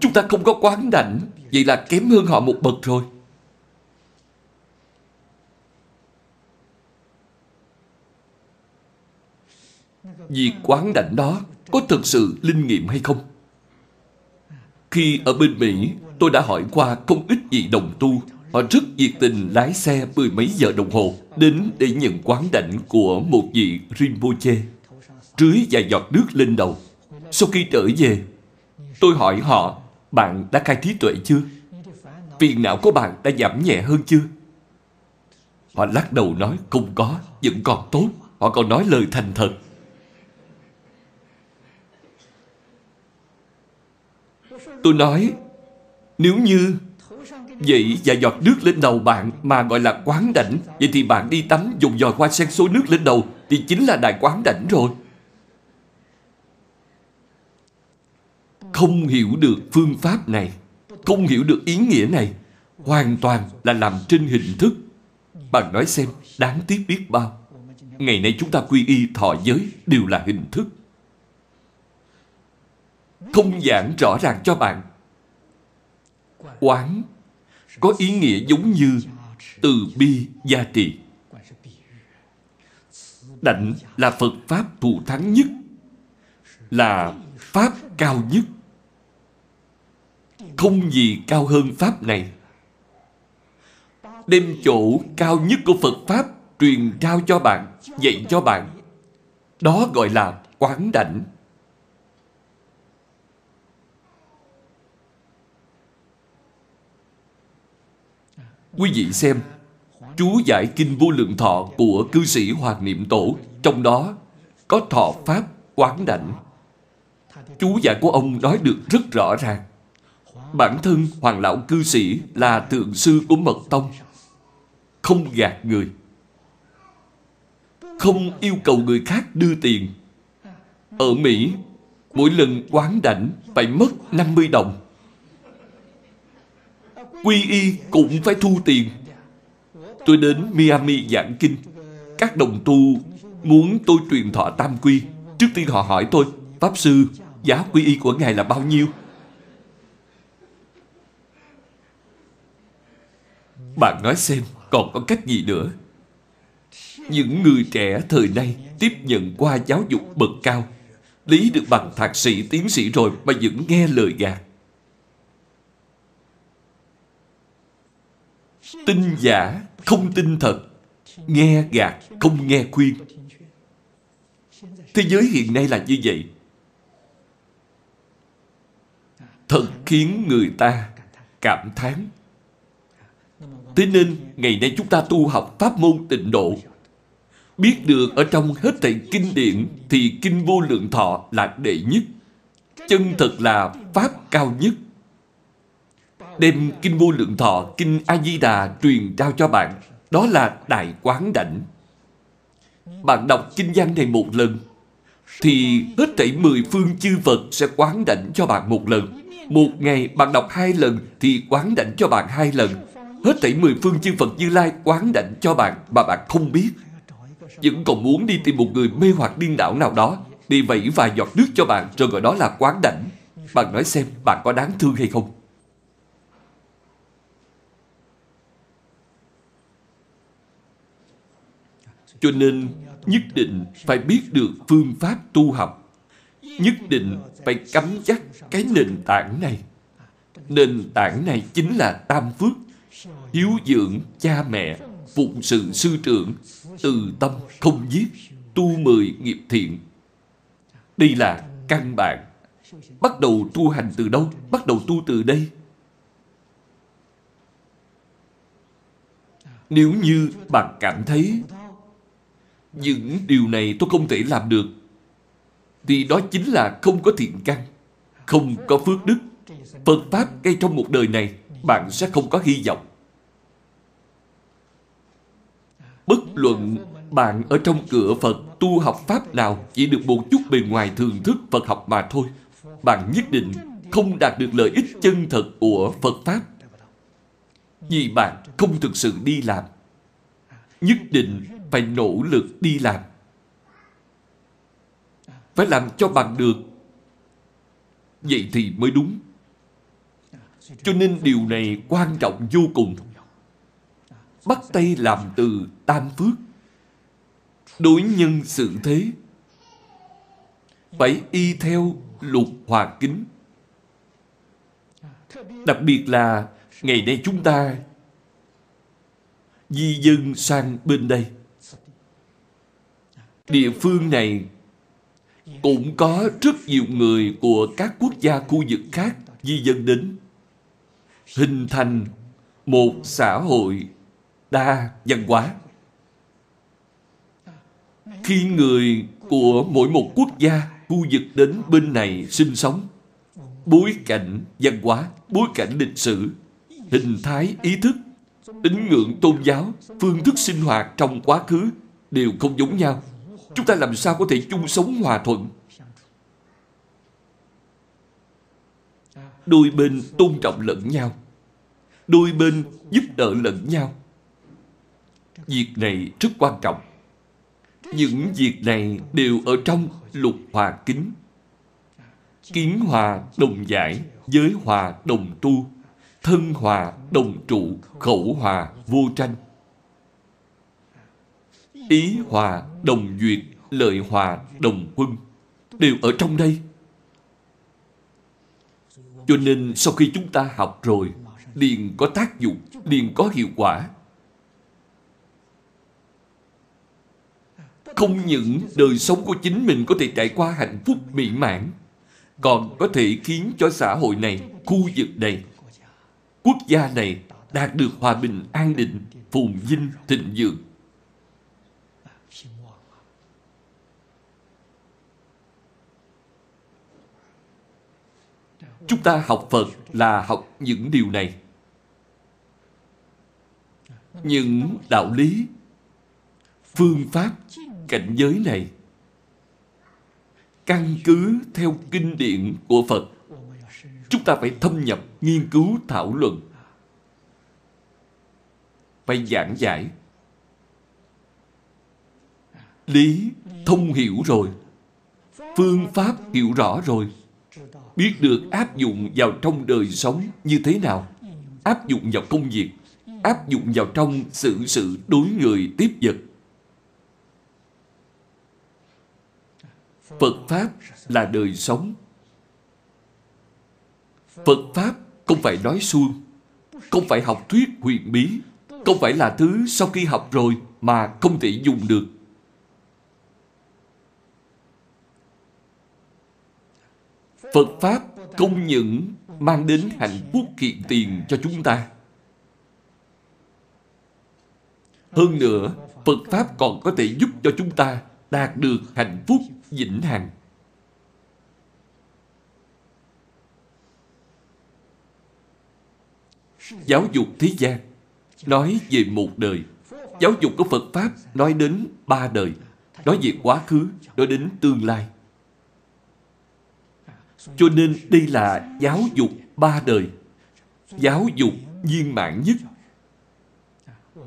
Chúng ta không có quán đảnh, vậy là kém hơn họ một bậc rồi. Việc quán đảnh đó có thực sự linh nghiệm hay không? Khi ở bên Mỹ, tôi đã hỏi qua không ít vị đồng tu. Họ rất nhiệt tình lái xe mười mấy giờ đồng hồ đến để nhận quán đảnh của một vị Rinpoche, rưới vài giọt nước lên đầu. Sau khi trở về, tôi hỏi họ, bạn đã khai trí tuệ chưa? Phiền não của bạn đã giảm nhẹ hơn chưa? Họ lắc đầu nói không có, vẫn còn tốt. Họ còn nói lời thành thật. Tôi nói, nếu như vậy và giọt nước lên đầu bạn mà gọi là quán đảnh, vậy thì bạn đi tắm dùng giò hoa sen xối nước lên đầu thì chính là đại quán đảnh rồi. Không hiểu được phương pháp này, không hiểu được ý nghĩa này, hoàn toàn là làm trên hình thức. Bạn nói xem, đáng tiếc biết bao. Ngày nay chúng ta quy y thọ giới đều là hình thức. Không giảng rõ ràng cho bạn. Quán có ý nghĩa giống như từ bi gia trì. Đảnh là Phật Pháp thù thắng nhất, là Pháp cao nhất. Không gì cao hơn Pháp này. Đem chỗ cao nhất của Phật Pháp truyền trao cho bạn, dạy cho bạn. Đó gọi là quán đảnh. Quý vị xem, chú giải Kinh Vô Lượng Thọ của Cư Sĩ Hoàng Niệm Tổ, trong đó có thọ Pháp quán đảnh. Chú giải của ông nói được rất rõ ràng. Bản thân Hoàng Lão Cư Sĩ là thượng sư của Mật Tông, không gạt người, không yêu cầu người khác đưa tiền. Ở Mỹ, mỗi lần quán đảnh phải mất 50 đồng. Quy y cũng phải thu tiền. Tôi đến Miami giảng kinh. Các đồng tu muốn tôi truyền thọ tam quy. Trước tiên họ hỏi tôi, Pháp Sư, giá quy y của Ngài là bao nhiêu? Bạn nói xem, còn có cách gì nữa? Những người trẻ thời nay tiếp nhận qua giáo dục bậc cao, lấy được bằng thạc sĩ, tiến sĩ rồi mà vẫn nghe lời gạt. Tin giả, không tin thật. Nghe gạt, không nghe khuyên. Thế giới hiện nay là như vậy. Thật khiến người ta cảm thán. Thế nên, ngày nay chúng ta tu học pháp môn tịnh độ, biết được ở trong hết thảy kinh điển thì Kinh Vô Lượng Thọ là đệ nhất. Chân thật là pháp cao nhất. Đem Kinh Vô Lượng Thọ, Kinh A Di Đà truyền trao cho bạn, đó là đại quán đảnh. Bạn đọc kinh văn này một lần thì hết thảy 10 phương chư Phật sẽ quán đảnh cho bạn một lần. Một ngày bạn đọc 2 lần thì quán đảnh cho bạn 2 lần. Hết thảy 10 phương chư Phật Như Lai quán đảnh cho bạn mà bạn không biết, vẫn còn muốn đi tìm một người mê hoặc điên đảo nào đó đi vẩy vài giọt nước cho bạn rồi gọi đó là quán đảnh. Bạn nói xem, bạn có đáng thương hay không? Cho nên, nhất định phải biết được phương pháp tu học. Nhất định phải cắm dắt cái nền tảng này. Nền tảng này chính là tam phước. Hiếu dưỡng cha mẹ, phụng sự sư trưởng, từ tâm không giết, tu 10 nghiệp thiện. Đây là căn bản. Bắt đầu tu hành từ đâu? Bắt đầu tu từ đây. Nếu như bạn cảm thấy những điều này tôi không thể làm được thì đó chính là không có thiện căn, không có phước đức. Phật Pháp ngay trong một đời này bạn sẽ không có hy vọng. Bất luận bạn ở trong cửa Phật tu học Pháp nào, chỉ được một chút bề ngoài thường thức Phật học mà thôi, bạn nhất định không đạt được lợi ích chân thật của Phật Pháp. Vì bạn không thực sự đi làm. Nhất định phải nỗ lực đi làm. phải làm cho bằng được, vậy thì mới đúng. Cho nên điều này quan trọng vô cùng. Bắt tay làm từ tam phước, đối nhân xử thế phải y theo lục hòa kính. Đặc biệt là ngày nay chúng ta di dân sang bên đây, địa phương này cũng có rất nhiều người của các quốc gia khu vực khác di dân đến, hình thành một xã hội đa văn hóa. Khi người của mỗi một quốc gia khu vực đến bên này sinh sống, bối cảnh văn hóa, bối cảnh lịch sử, hình thái ý thức, tín ngưỡng tôn giáo, phương thức sinh hoạt trong quá khứ đều không giống nhau. Chúng ta làm sao có thể chung sống hòa thuận? Đôi bên tôn trọng lẫn nhau, đôi bên giúp đỡ lẫn nhau. Việc này rất quan trọng. Những việc này đều ở trong lục hòa kính. Kiến hòa đồng giải, giới hòa đồng tu, thân hòa đồng trụ, khẩu hòa vô tranh, ý hòa đồng duyệt, lợi hòa đồng huân, đều ở trong đây. Cho nên sau khi chúng ta học rồi, liền có tác dụng, liền có hiệu quả. Không những đời sống của chính mình có thể trải qua hạnh phúc mỹ mãn, còn có thể khiến cho xã hội này, khu vực này, quốc gia này đạt được hòa bình, an định, phồn vinh, thịnh vượng. Chúng ta học Phật là học những điều này, những đạo lý, phương pháp, cảnh giới này. Căn cứ theo kinh điển của Phật, chúng ta phải thâm nhập, nghiên cứu, thảo luận, phải giảng giải. Lý thông hiểu rồi, phương pháp hiểu rõ rồi, biết được áp dụng vào trong đời sống như thế nào, áp dụng vào công việc, áp dụng vào trong xử sự đối người tiếp vật. Phật Pháp là đời sống. Phật Pháp không phải nói suông, không phải học thuyết huyền bí, không phải là thứ sau khi học rồi mà không thể dùng được. Phật Pháp không những mang đến hạnh phúc hiện tiền cho chúng ta, hơn nữa Phật Pháp còn có thể giúp cho chúng ta đạt được hạnh phúc vĩnh hằng. Giáo dục thế gian nói về một đời, giáo dục của Phật Pháp nói đến ba đời, nói về quá khứ, nói đến tương lai. Cho nên đây là giáo dục ba đời, giáo dục viên mãn nhất.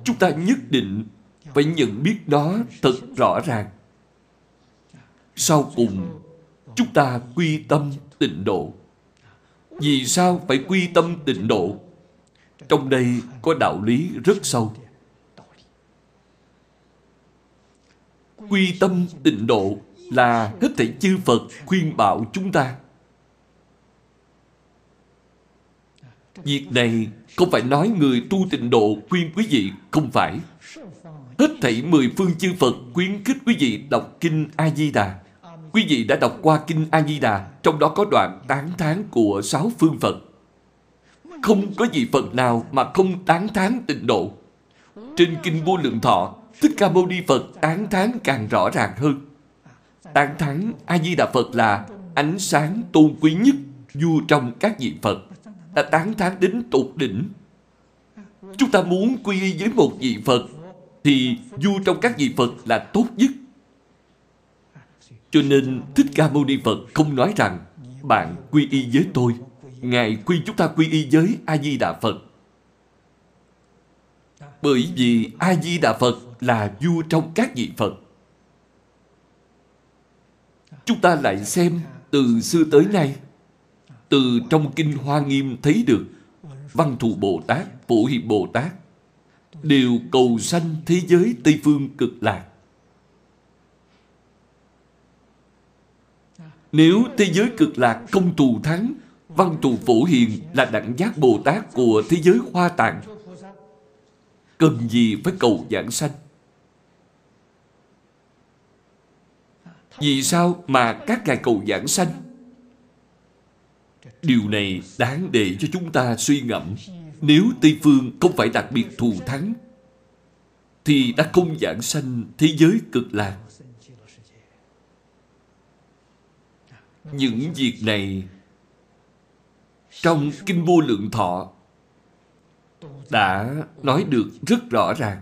Chúng ta nhất định phải nhận biết nó thật rõ ràng. Sau cùng, chúng ta quy tâm tịnh độ. Vì sao phải quy tâm tịnh độ? Trong đây có đạo lý rất sâu. Quy tâm tịnh độ là hết thảy chư Phật khuyên bảo chúng ta. Việc này không phải nói người tu tịnh độ khuyên quý vị, không phải. Hết thảy 10 phương chư Phật khuyến khích quý vị đọc Kinh A-Di-Đà. Quý vị đã đọc qua Kinh A-Di-Đà, trong đó có đoạn tán thán của 6 phương Phật. Không có gì Phật nào mà không tán thán tịnh độ. Trên Kinh Vô Lượng Thọ, Thích Ca Mâu Ni Phật tán thán càng rõ ràng hơn. Tán thán A-Di-Đà Phật là ánh sáng tôn quý nhất vua trong các vị Phật, đã tán thán đến tột đỉnh. Chúng ta muốn quy y với một vị Phật thì vua trong các vị Phật là tốt nhất. Cho nên Thích Ca Mâu Ni Phật không nói rằng bạn quy y với tôi. Ngài khuyên chúng ta quy y với A-di-đà Phật. Bởi vì A-di-đà Phật là vua trong các vị Phật. Chúng ta lại xem từ xưa tới nay, từ trong Kinh Hoa Nghiêm thấy được Văn Thù Bồ Tát, Phổ Hiền Bồ Tát đều cầu sanh thế giới Tây Phương Cực Lạc. Nếu thế giới Cực Lạc không thù thắng, Văn Thù Phổ Hiền là đẳng giác Bồ Tát của thế giới Hoa Tạng, cần gì phải cầu giảng sanh? Vì sao mà các ngài cầu giảng sanh? Điều này đáng để cho chúng ta suy ngẫm. Nếu Tây Phương không phải đặc biệt thù thắng, thì đã không giảng sanh thế giới Cực Lạc. Những việc này trong Kinh Vô Lượng Thọ đã nói được rất rõ ràng.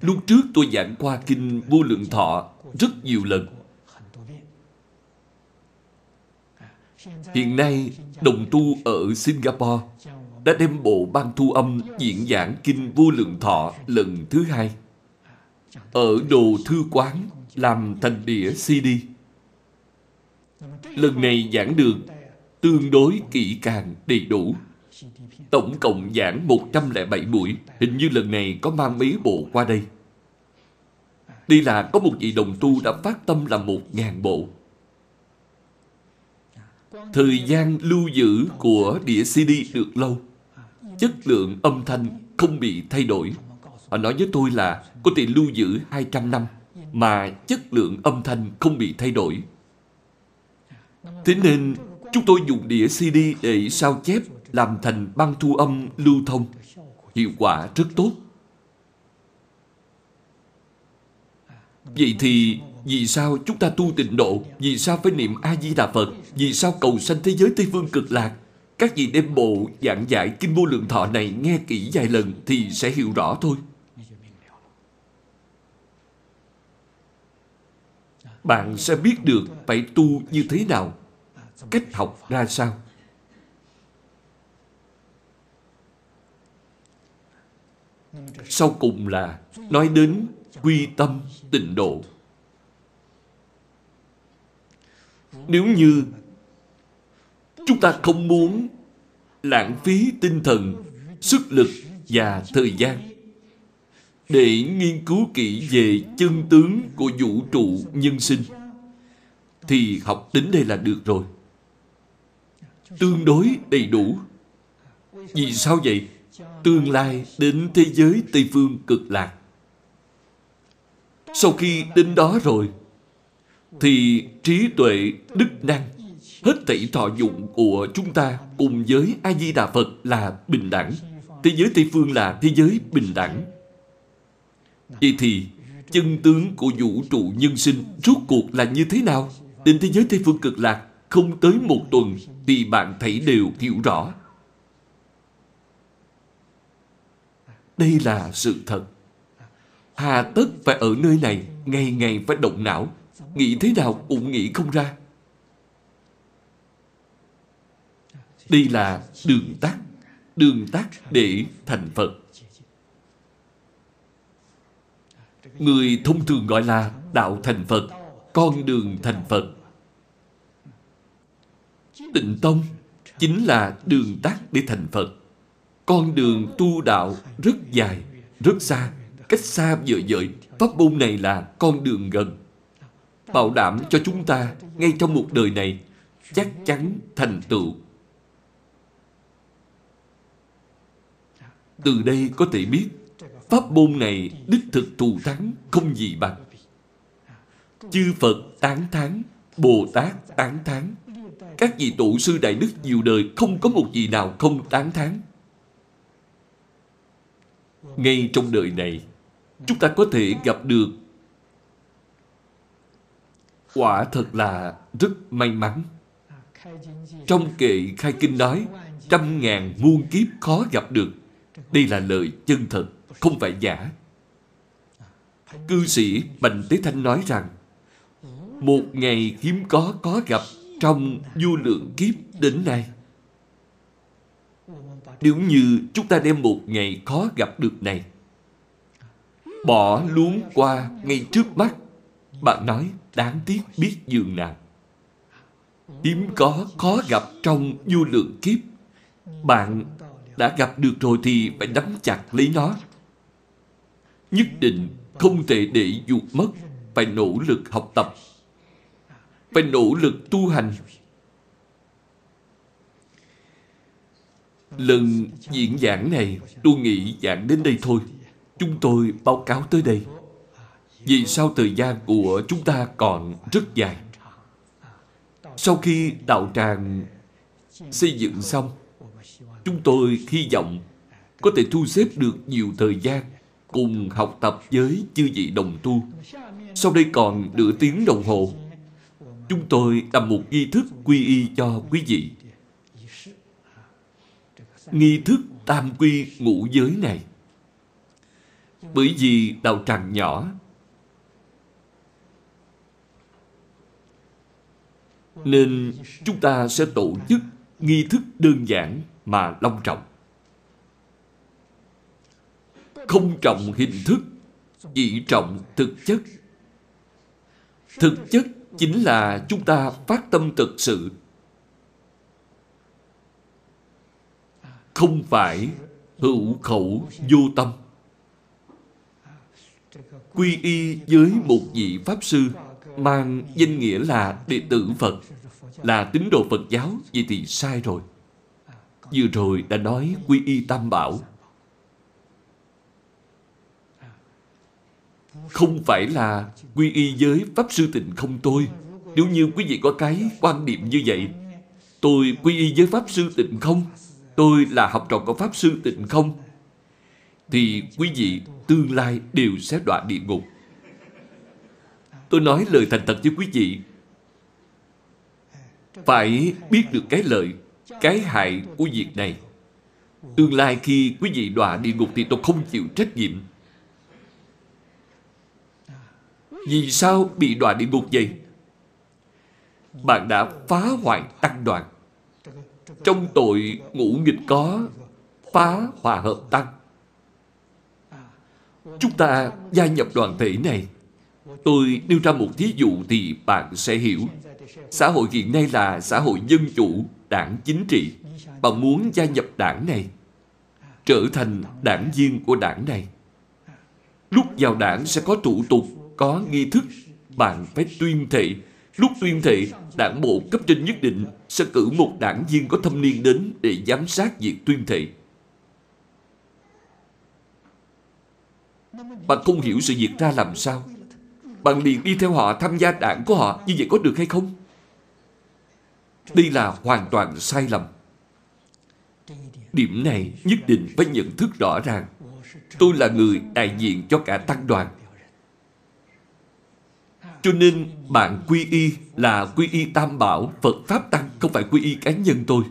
Lúc trước tôi giảng qua Kinh Vô Lượng Thọ rất nhiều lần. Hiện nay, đồng tu ở Singapore đã đem bộ ban thu âm diễn giảng Kinh Vô Lượng Thọ lần thứ hai ở đồ thư quán làm thành đĩa CD. Lần này giảng được tương đối kỹ càng đầy đủ. Tổng cộng giảng 107 buổi. Hình như lần này có mang mấy bộ qua đây. Đây là có một vị đồng tu đã phát tâm làm 1000 bộ. Thời gian lưu giữ của đĩa CD được lâu. Chất lượng âm thanh không bị thay đổi. Họ nói với tôi là có thể lưu giữ 200 năm mà chất lượng âm thanh không bị thay đổi. Thế nên chúng tôi dùng đĩa CD để sao chép, làm thành băng thu âm lưu thông. Hiệu quả rất tốt. Vậy thì vì sao chúng ta tu tịnh độ? Vì sao phải niệm A Di Đà Phật? Vì sao cầu sanh thế giới Tây Phương Cực Lạc? Các vị đem bộ giảng giải Kinh Vô Lượng Thọ này nghe kỹ vài lần thì sẽ hiểu rõ thôi. Bạn sẽ biết được phải tu như thế nào, cách học ra sao. Sau cùng là nói đến quy tâm tịnh độ. Nếu như chúng ta không muốn lãng phí tinh thần, sức lực và thời gian để nghiên cứu kỹ về chân tướng của vũ trụ nhân sinh, thì học đến đây là được rồi. Tương đối đầy đủ. Vì sao vậy? Tương lai đến thế giới Tây Phương Cực Lạc. Sau khi đến đó rồi, thì trí tuệ, đức năng, hết thảy thọ dụng của chúng ta cùng với A-di-đà Phật là bình đẳng. Thế giới Tây Phương là thế giới bình đẳng. Vậy thì chân tướng của vũ trụ nhân sinh rốt cuộc là như thế nào? Đến thế giới Tây Phương Cực Lạc không tới 1 tuần thì bạn thấy đều hiểu rõ. Đây là sự thật. Hà tất phải ở nơi này, ngày ngày phải động não, nghĩ thế nào cũng nghĩ không ra. Đây là đường tắt để thành Phật. Người thông thường gọi là đạo thành Phật, con đường thành Phật. Định Tông chính là đường tắt để thành Phật. Con đường tu đạo rất dài, rất xa, cách xa vời vợi. Pháp môn này là con đường gần, bảo đảm cho chúng ta ngay trong một đời này chắc chắn thành tựu. Từ đây có thể biết pháp môn này đích thực thù thắng không gì bằng. Chư Phật tán thán, Bồ Tát tán thán, các vị tổ sư đại đức nhiều đời không có một vị nào không tán thán. Ngay trong đời này, chúng ta có thể gặp được, quả thật là rất may mắn. Trong kệ Khai Kinh nói, 100.000 muôn kiếp khó gặp được. Đây là lời chân thật, không phải giả. Cư sĩ Bành Tế Thanh nói rằng, 1 ngày hiếm có gặp trong vô lượng kiếp đến nay. Nếu như chúng ta đem 1 ngày khó gặp được này, bỏ luống qua ngay trước mắt, Bạn nói đáng tiếc biết dường nào. Hiếm có khó gặp trong vô lượng kiếp. Bạn đã gặp được rồi thì phải nắm chặt lấy nó. Nhất định không thể để vụt mất. Phải nỗ lực học tập. Phải nỗ lực tu hành. Lần diễn giảng này, tôi nghĩ giảng đến đây thôi. Chúng tôi báo cáo tới đây. Vì sao thời gian của chúng ta còn rất dài. Sau khi đạo tràng xây dựng xong, chúng tôi hy vọng có thể thu xếp được nhiều thời gian cùng học tập với chư vị đồng tu. Sau đây còn nửa tiếng đồng hồ, chúng tôi làm một nghi thức quy y cho quý vị. Nghi thức tam quy ngũ giới này, bởi vì đạo tràng nhỏ nên chúng ta sẽ tổ chức nghi thức đơn giản mà long trọng, không trọng hình thức, chỉ trọng thực chất. Thực chất chính là chúng ta phát tâm thực sự, không phải hữu khẩu vô tâm. Quy y với một vị Pháp sư mang danh nghĩa là đệ tử Phật, là tín đồ Phật giáo, vậy thì sai rồi. Vừa rồi đã nói quy y tam bảo. Không phải là quy y với Pháp sư Tịnh Không tôi. Nếu như quý vị có cái quan niệm như vậy, tôi quy y với Pháp sư Tịnh Không, tôi là học trò của Pháp sư Tịnh Không, thì quý vị tương lai đều sẽ đọa địa ngục. Tôi nói lời thành thật với quý vị. Phải biết được cái lợi, cái hại của việc này. Tương lai khi quý vị đọa địa ngục thì tôi không chịu trách nhiệm. Vì sao bị đọa địa ngục vậy? Bạn đã phá hoại tăng đoàn. Trong tội ngũ nghịch có phá hòa hợp tăng. Chúng ta gia nhập đoàn thể này. Tôi nêu ra một thí dụ thì bạn sẽ hiểu. Xã hội hiện nay là xã hội dân chủ, đảng chính trị. Bạn muốn gia nhập đảng này, trở thành đảng viên của đảng này. Lúc vào đảng sẽ có thủ tục, có nghi thức. Bạn phải tuyên thệ. Lúc tuyên thệ, đảng bộ cấp trên nhất định sẽ cử một đảng viên có thâm niên đến để giám sát việc tuyên thệ. Bạn không hiểu sự việc ra làm sao, bạn liền đi theo họ tham gia đảng của họ, như vậy có được hay không? Đây là hoàn toàn sai lầm. Điểm này nhất định phải nhận thức rõ ràng. Tôi là người đại diện cho cả tăng đoàn. Cho nên bạn quy y là quy y tam bảo Phật Pháp Tăng, không phải quy y cá nhân tôi.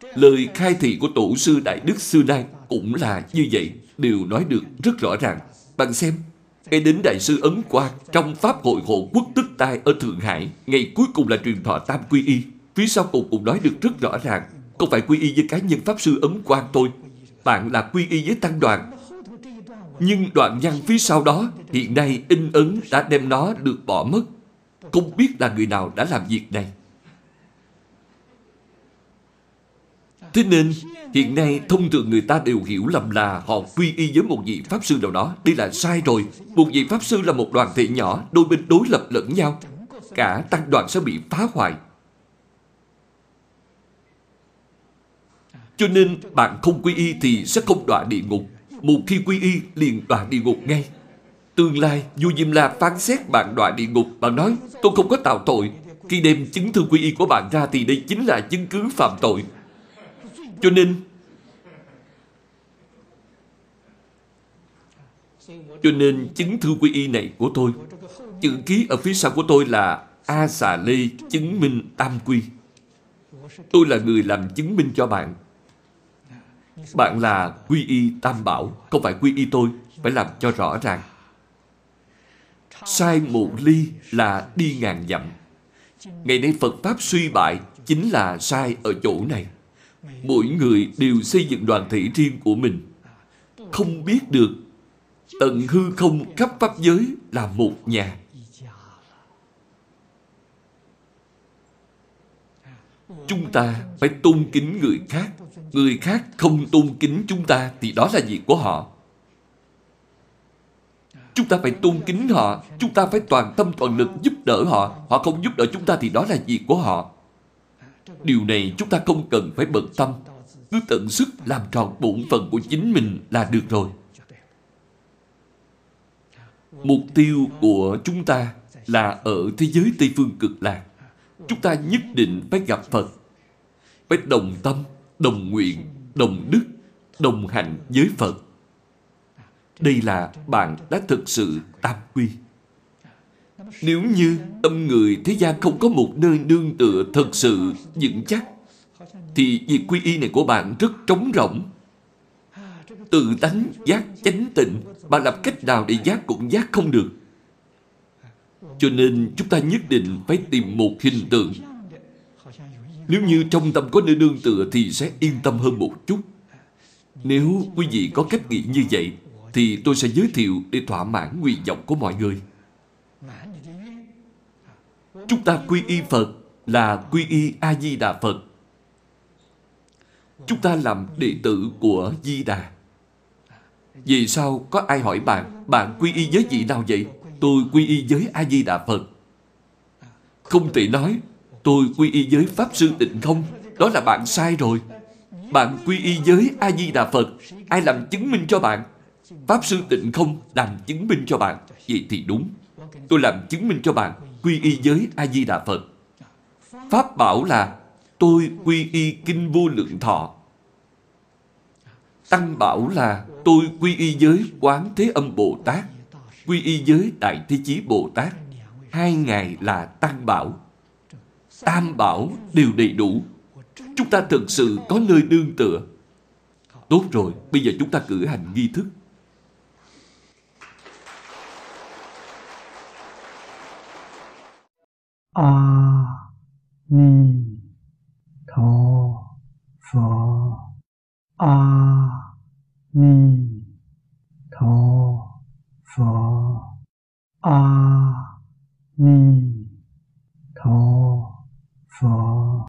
Lời khai thị của Tổ sư Đại Đức Sư Đan cũng là như vậy, đều nói được rất rõ ràng. Bạn xem, ngay đến Đại sư Ấn Quang trong Pháp Hội Hộ Quốc Tức Tai ở Thượng Hải, ngày cuối cùng là truyền thọ tam quy y. Phía sau cùng cũng nói được rất rõ ràng, không phải quy y với cá nhân Pháp sư Ấn Quang tôi, bạn là quy y với tăng đoàn. Nhưng đoạn văn phía sau đó, hiện nay in ấn đã đem nó được bỏ mất. Không biết là người nào đã làm việc này. Thế nên, hiện nay thông thường người ta đều hiểu lầm là họ quy y với một vị Pháp sư nào đó. Đây là sai rồi. Một vị Pháp sư là một đoàn thể nhỏ, đôi bên đối lập lẫn nhau. Cả tăng đoàn sẽ bị phá hoại. Cho nên, bạn không quy y thì sẽ không đọa địa ngục. Một khi quy y liền đọa địa ngục ngay. Tương lai vua Diêm La phán xét bạn đọa địa ngục, bạn nói tôi không có tạo tội. Khi đem chứng thư quy y của bạn ra thì đây chính là chứng cứ phạm tội. Cho nên chứng thư quy y này của tôi, chữ ký ở phía sau của tôi là A Xà Lê chứng minh tam quy. Tôi là người làm chứng minh cho bạn. Bạn là quy y tam bảo, không phải quy y tôi, phải làm cho rõ ràng. Sai một ly là đi ngàn dặm. Ngày nay Phật Pháp suy bại chính là sai ở chỗ này. Mỗi người đều xây dựng đoàn thể riêng của mình. Không biết được tận hư không khắp pháp giới là một nhà. Chúng ta phải tôn kính người khác. Người khác không tôn kính chúng ta thì đó là việc của họ. Chúng ta phải tôn kính họ. Chúng ta phải toàn tâm toàn lực giúp đỡ họ. Họ không giúp đỡ chúng ta thì đó là việc của họ. Điều này chúng ta không cần phải bận tâm. Cứ tận sức làm tròn bổn phận của chính mình là được rồi. Mục tiêu của chúng ta là ở thế giới Tây Phương Cực Lạc. Chúng ta nhất định phải gặp Phật. Phải đồng tâm, đồng nguyện, đồng đức, đồng hành với Phật. Đây là bạn đã thực sự tam quy. Nếu như tâm người thế gian không có một nơi nương tựa thật sự vững chắc, thì việc quy y này của bạn rất trống rỗng. Tự tánh giác chánh tịnh, bạn làm cách nào để giác cũng giác không được. Cho nên chúng ta nhất định phải tìm một hình tượng. Nếu như trong tâm có nơi nương tựa thì sẽ yên tâm hơn một chút. Nếu quý vị có cách nghĩ như vậy, thì tôi sẽ giới thiệu để thỏa mãn nguyện vọng của mọi người. Chúng ta quy y Phật là quy y A Di Đà Phật. Chúng ta làm đệ tử của Di Đà. Vì sao có ai hỏi bạn, bạn quy y với vị nào vậy? Tôi quy y với A Di Đà Phật. Không thể nói tôi quy y với Pháp Sư Tịnh Không. Đó là bạn sai rồi. Bạn quy y với A Di Đà Phật. Ai làm chứng minh cho bạn? Pháp Sư Tịnh Không làm chứng minh cho bạn. Vậy thì đúng. Tôi làm chứng minh cho bạn quy y với A Di Đà Phật. Pháp bảo là tôi quy y Kinh Vô Lượng Thọ. Tăng bảo là tôi quy y với Quán Thế Âm Bồ Tát, quy y với Đại Thế Chí Bồ Tát. Hai ngài là tăng bảo. Tam bảo đều đầy đủ. Chúng ta thực sự có nơi nương tựa. Tốt rồi, bây giờ chúng ta cử hành nghi thức. A Di Đà Phật. A Di